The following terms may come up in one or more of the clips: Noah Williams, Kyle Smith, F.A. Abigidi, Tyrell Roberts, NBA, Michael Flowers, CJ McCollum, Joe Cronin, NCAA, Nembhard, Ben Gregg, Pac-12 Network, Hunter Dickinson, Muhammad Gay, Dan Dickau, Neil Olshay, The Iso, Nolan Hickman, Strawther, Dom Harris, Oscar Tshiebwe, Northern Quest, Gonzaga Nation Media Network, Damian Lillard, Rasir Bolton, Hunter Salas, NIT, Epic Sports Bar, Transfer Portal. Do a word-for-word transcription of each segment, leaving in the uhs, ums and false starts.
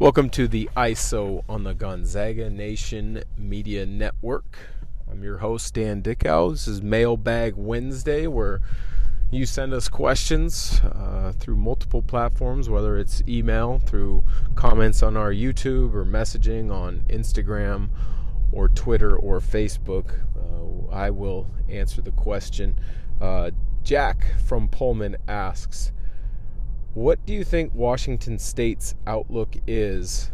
Welcome to The Iso on the Gonzaga Nation Media Network. I'm your host, Dan Dickau. This is Mailbag Wednesday, where you send us questions uh, through multiple platforms, whether it's email, through comments on our YouTube, or messaging on Instagram, or Twitter, or Facebook. Uh, I will answer the question. Uh, Jack from Pullman asks, what do you think Washington State's outlook is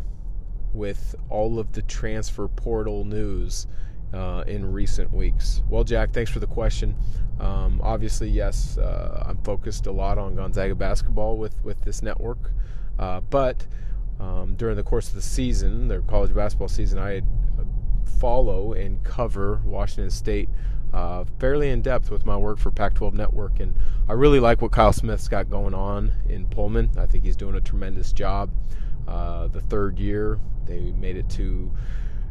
with all of the transfer portal news uh, in recent weeks? Well, Jack, thanks for the question. Um, obviously, yes, uh, I'm focused a lot on Gonzaga basketball with, with this network. Uh, but um, during the course of the season, their college basketball season, I follow and cover Washington State Uh, fairly in depth with my work for Pac twelve Network, and I really like what Kyle Smith's got going on in Pullman. I think he's doing a tremendous job. Uh, the third year, they made it to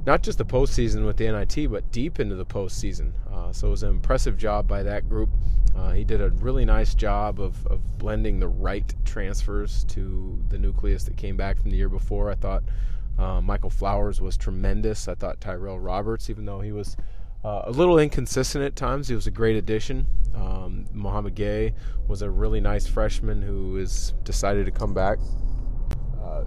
not just the postseason with the N I T, but deep into the postseason. Uh, so it was an impressive job by that group. Uh, he did a really nice job of, of blending the right transfers to the nucleus that came back from the year before. I thought uh, Michael Flowers was tremendous. I thought Tyrell Roberts, even though he was Uh, a little inconsistent at times, he was a great addition. Um, Muhammad Gay was a really nice freshman who has decided to come back. Uh,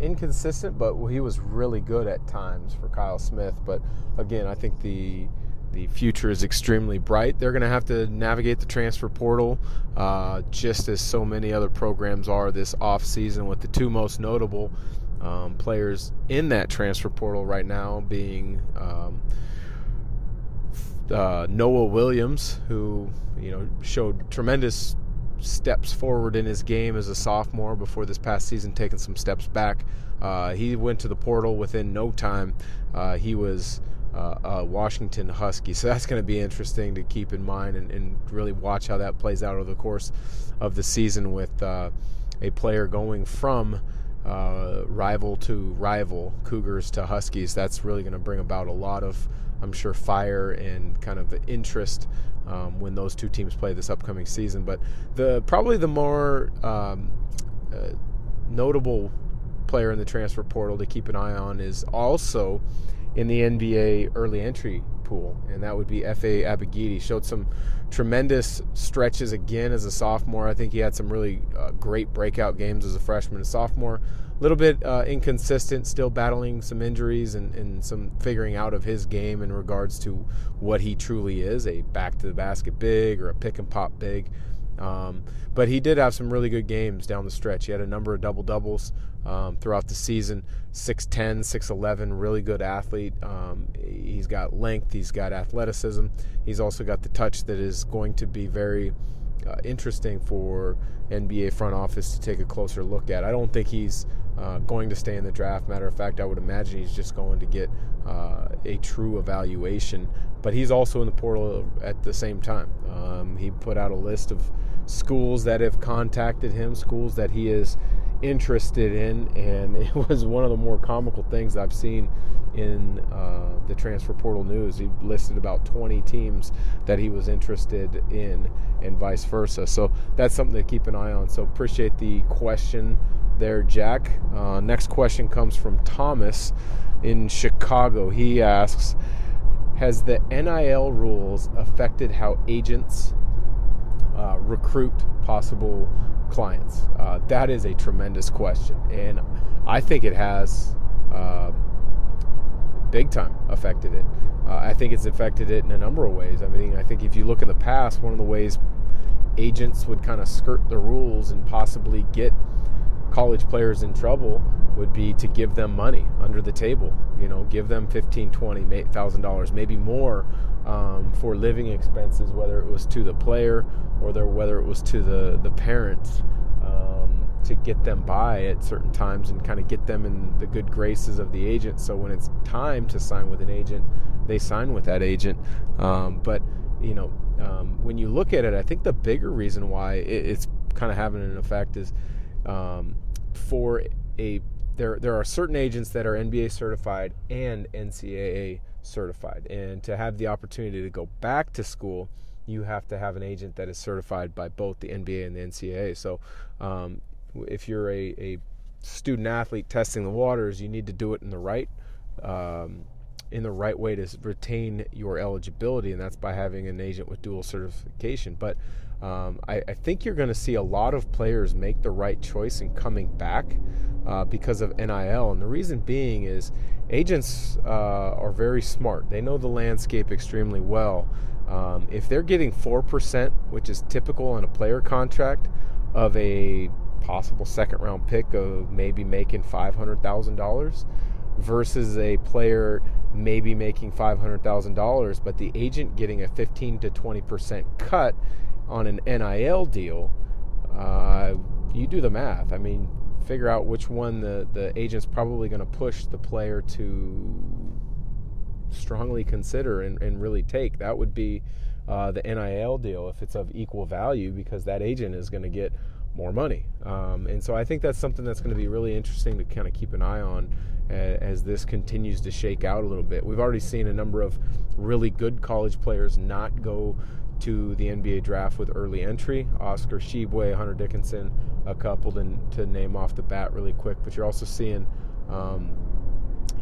inconsistent, but he was really good at times for Kyle Smith. But again, I think the the future is extremely bright. They're going to have to navigate the transfer portal, uh, just as so many other programs are this offseason, with the two most notable um, players in that transfer portal right now being Um, Uh, Noah Williams, who you know showed tremendous steps forward in his game as a sophomore before this past season, taking some steps back. Uh, he went to the portal within no time. Uh, he was uh, a Washington Husky, so that's going to be interesting to keep in mind and, and really watch how that plays out over the course of the season with uh, a player going from uh, rival to rival, Cougars to Huskies. That's really going to bring about a lot of, I'm sure, fire and kind of interest um, when those two teams play this upcoming season. But the probably the more um, uh, notable player in the transfer portal to keep an eye on is also in the N B A early entry pool, and that would be F A Abigidi. Showed some tremendous stretches again as a sophomore. I think he had some really uh, great breakout games as a freshman and sophomore. A little bit uh, inconsistent, still battling some injuries and, and some figuring out of his game in regards to what he truly is, a back-to-the-basket big or a pick-and-pop big. Um, but he did have some really good games down the stretch. He had a number of double-doubles um, throughout the season, six ten, six eleven, really good athlete. Um, he's got length. He's got athleticism. He's also got the touch that is going to be very uh, interesting for N B A front office to take a closer look at. I don't think he's Uh, going to stay in the draft. Matter of fact, I would imagine he's just going to get uh, a true evaluation. But he's also in the portal at the same time. Um, he put out a list of schools that have contacted him, schools that he is interested in, and it was one of the more comical things I've seen in uh, the transfer portal news. He listed about twenty teams that he was interested in and vice versa. So that's something to keep an eye on. So appreciate the question there, Jack. Uh, next question comes from Thomas in Chicago. He asks, has the N I L rules affected how agents uh, recruit possible clients? Uh, that is a tremendous question, and I think it has uh, big time affected it. Uh, I think it's affected it in a number of ways. I mean, I think if you look in the past, one of the ways agents would kind of skirt the rules and possibly get college players in trouble would be to give them money under the table, you know, give them fifteen, twenty thousand dollars, maybe more um, for living expenses, whether it was to the player or their, whether it was to the, the parents, um, to get them by at certain times and kind of get them in the good graces of the agent. So when it's time to sign with an agent, they sign with that agent. Um, but, you know, um, when you look at it, I think the bigger reason why it, it's kind of having an effect is Um, for a there there are certain agents that are N B A certified and N C A A certified, and to have the opportunity to go back to school, you have to have an agent that is certified by both the N B A and the N C A A. So um, if you're a, a student athlete testing the waters, you need to do it in the right um, in the right way to retain your eligibility, and that's by having an agent with dual certification. But um, I, I think you're going to see a lot of players make the right choice in coming back uh, because of N I L, and the reason being is agents uh, are very smart. They know the landscape extremely well. Um, if they're getting four percent, which is typical on a player contract, of a possible second-round pick of maybe making five hundred thousand dollars versus a player maybe making five hundred thousand dollars, but the agent getting a fifteen to twenty percent cut on an N I L deal, uh, you do the math. I mean, figure out which one the, the agent's probably going to push the player to strongly consider and, and really take. That would be uh, the N I L deal if it's of equal value, because that agent is going to get more money. Um, and so I think that's something that's going to be really interesting to kind of keep an eye on as, as this continues to shake out a little bit. We've already seen a number of really good college players not go to the N B A draft with early entry. Oscar Tshiebwe, Hunter Dickinson, a couple to, to name off the bat really quick. But you're also seeing, um,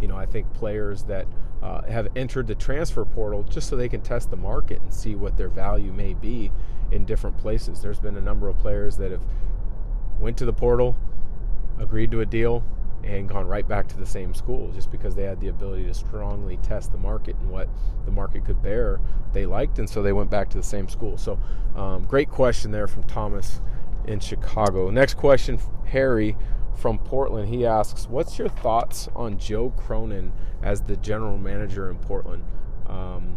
you know, I think players that uh, have entered the transfer portal just so they can test the market and see what their value may be in different places. There's been a number of players that have went to the portal, agreed to a deal, and gone right back to the same school just because they had the ability to strongly test the market and what the market could bear. They liked, and so they went back to the same school. So um, great question there from Thomas in Chicago. Next question, Harry from Portland. He asks, what's your thoughts on Joe Cronin as the general manager in Portland? Um,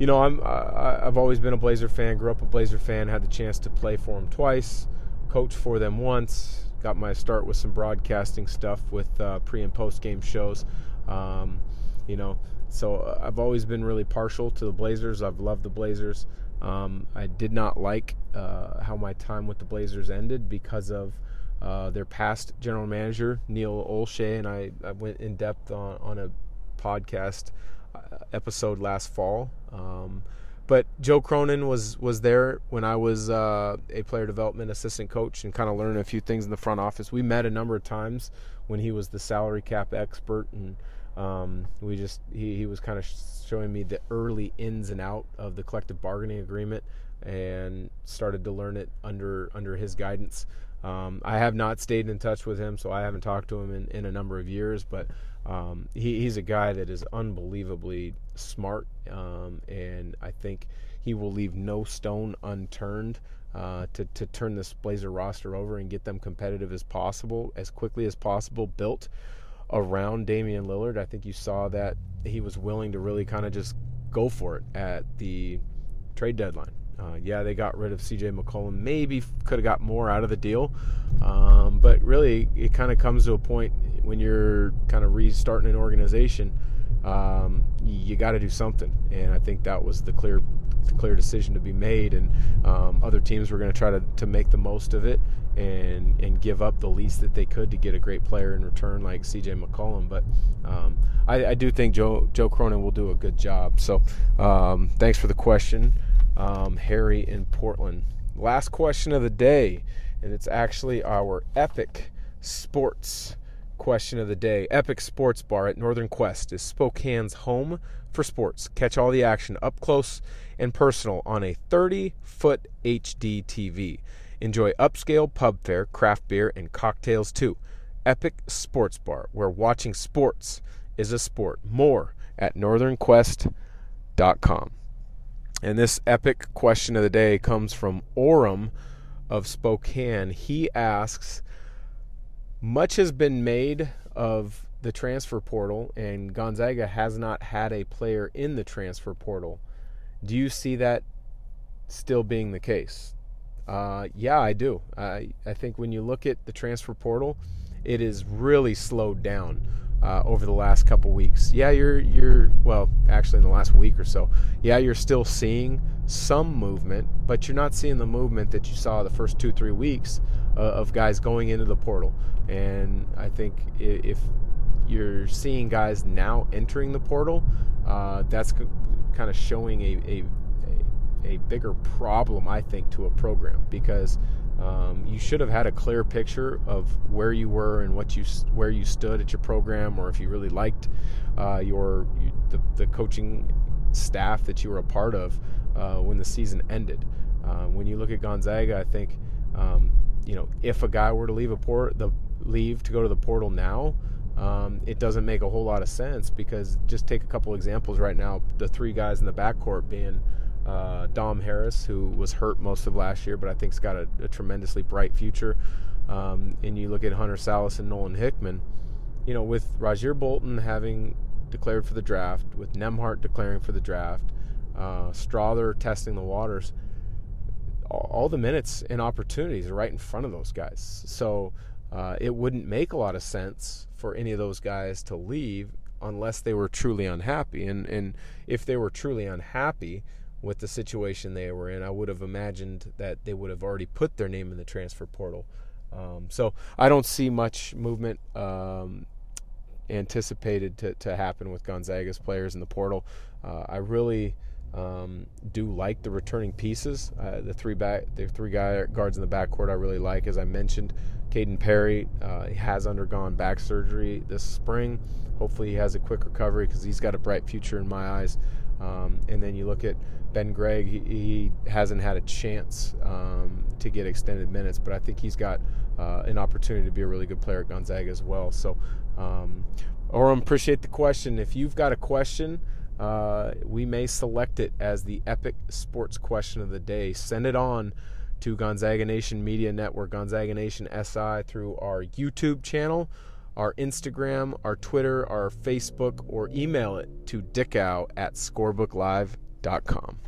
you know, I'm, I, I've always been a Blazer fan, grew up a Blazer fan, had the chance to play for him twice, coach for them once, got my start with some broadcasting stuff with uh, pre- and post-game shows. Um, you know, so I've always been really partial to the Blazers. I've loved the Blazers. Um, I did not like uh, how my time with the Blazers ended because of Uh, their past general manager, Neil Olshay, and I, I went in depth on, on a podcast episode last fall. Um, but Joe Cronin was, was there when I was uh, a player development assistant coach and kind of learned a few things in the front office. We met a number of times when he was the salary cap expert, and um, we just he, he was kind of showing me the early ins and out of the collective bargaining agreement and started to learn it under under his guidance. Um, I have not stayed in touch with him, so I haven't talked to him in, in a number of years, but um, he, he's a guy that is unbelievably smart, um, and I think he will leave no stone unturned uh, to, to turn this Blazer roster over and get them competitive as possible, as quickly as possible, built around Damian Lillard. I think you saw that he was willing to really kind of just go for it at the trade deadline. Uh, yeah, they got rid of C J McCollum. Maybe could have got more out of the deal. Um, but really, it kind of comes to a point when you're kind of restarting an organization, um, you got to do something. And I think that was the clear the clear decision to be made. And um, other teams were going to try to, to make the most of it and, and give up the least that they could to get a great player in return like C J McCollum. But um, I, I do think Joe, Joe Cronin will do a good job. So um, thanks for the question. Um, Harry in Portland. Last question of the day, and it's actually our Epic Sports question of the day. Epic Sports Bar at Northern Quest is Spokane's home for sports. Catch all the action up close and personal on a thirty-foot H D T V. Enjoy upscale pub fare, craft beer, and cocktails too. Epic Sports Bar, where watching sports is a sport. More at northern quest dot com. And this epic question of the day comes from Orem of Spokane. He asks, much has been made of the transfer portal, and Gonzaga has not had a player in the transfer portal. Do you see that still being the case? Uh, yeah, I do. I, I think when you look at the transfer portal, it is really slowed down. Uh, over the last couple weeks. Yeah, you're, you're well, actually in the last week or so, yeah, you're still seeing some movement, but you're not seeing the movement that you saw the first two, three weeks uh, of guys going into the portal. And I think if you're seeing guys now entering the portal, uh, that's co- kind of showing a, a, a, a bigger problem, I think, to a program because Um, you should have had a clear picture of where you were and what you where you stood at your program, or if you really liked uh, your you, the, the coaching staff that you were a part of uh, when the season ended. Uh, when you look at Gonzaga, I think um, you know if a guy were to leave a port the leave to go to the portal now, um, it doesn't make a whole lot of sense, because just take a couple examples right now. The three guys in the backcourt being. Uh, Dom Harris, who was hurt most of last year, but I think's got a, a tremendously bright future. Um, and you look at Hunter Salas and Nolan Hickman. You know, with Rasir Bolton having declared for the draft, with Nembhard declaring for the draft, uh, Strawther testing the waters, all, all the minutes and opportunities are right in front of those guys. So uh, it wouldn't make a lot of sense for any of those guys to leave unless they were truly unhappy. And and if they were truly unhappy with the situation they were in, I would have imagined that they would have already put their name in the transfer portal. Um, so I don't see much movement um, anticipated to, to happen with Gonzaga's players in the portal. Uh, I really um, do like the returning pieces. Uh, the three back, the three guy guards in the backcourt, I really like. As I mentioned, Caden Perry uh, has undergone back surgery this spring. Hopefully, he has a quick recovery because he's got a bright future in my eyes. Um, and then you look at Ben Gregg, he, he hasn't had a chance um, to get extended minutes, but I think he's got uh, an opportunity to be a really good player at Gonzaga as well. So, um, Orem, appreciate the question. If you've got a question, uh, we may select it as the Epic Sports Question of the Day. Send it on to Gonzaga Nation Media Network, Gonzaga Nation S I, through our YouTube channel, our Instagram, our Twitter, our Facebook, or email it to Dickau at scorebook live dot com.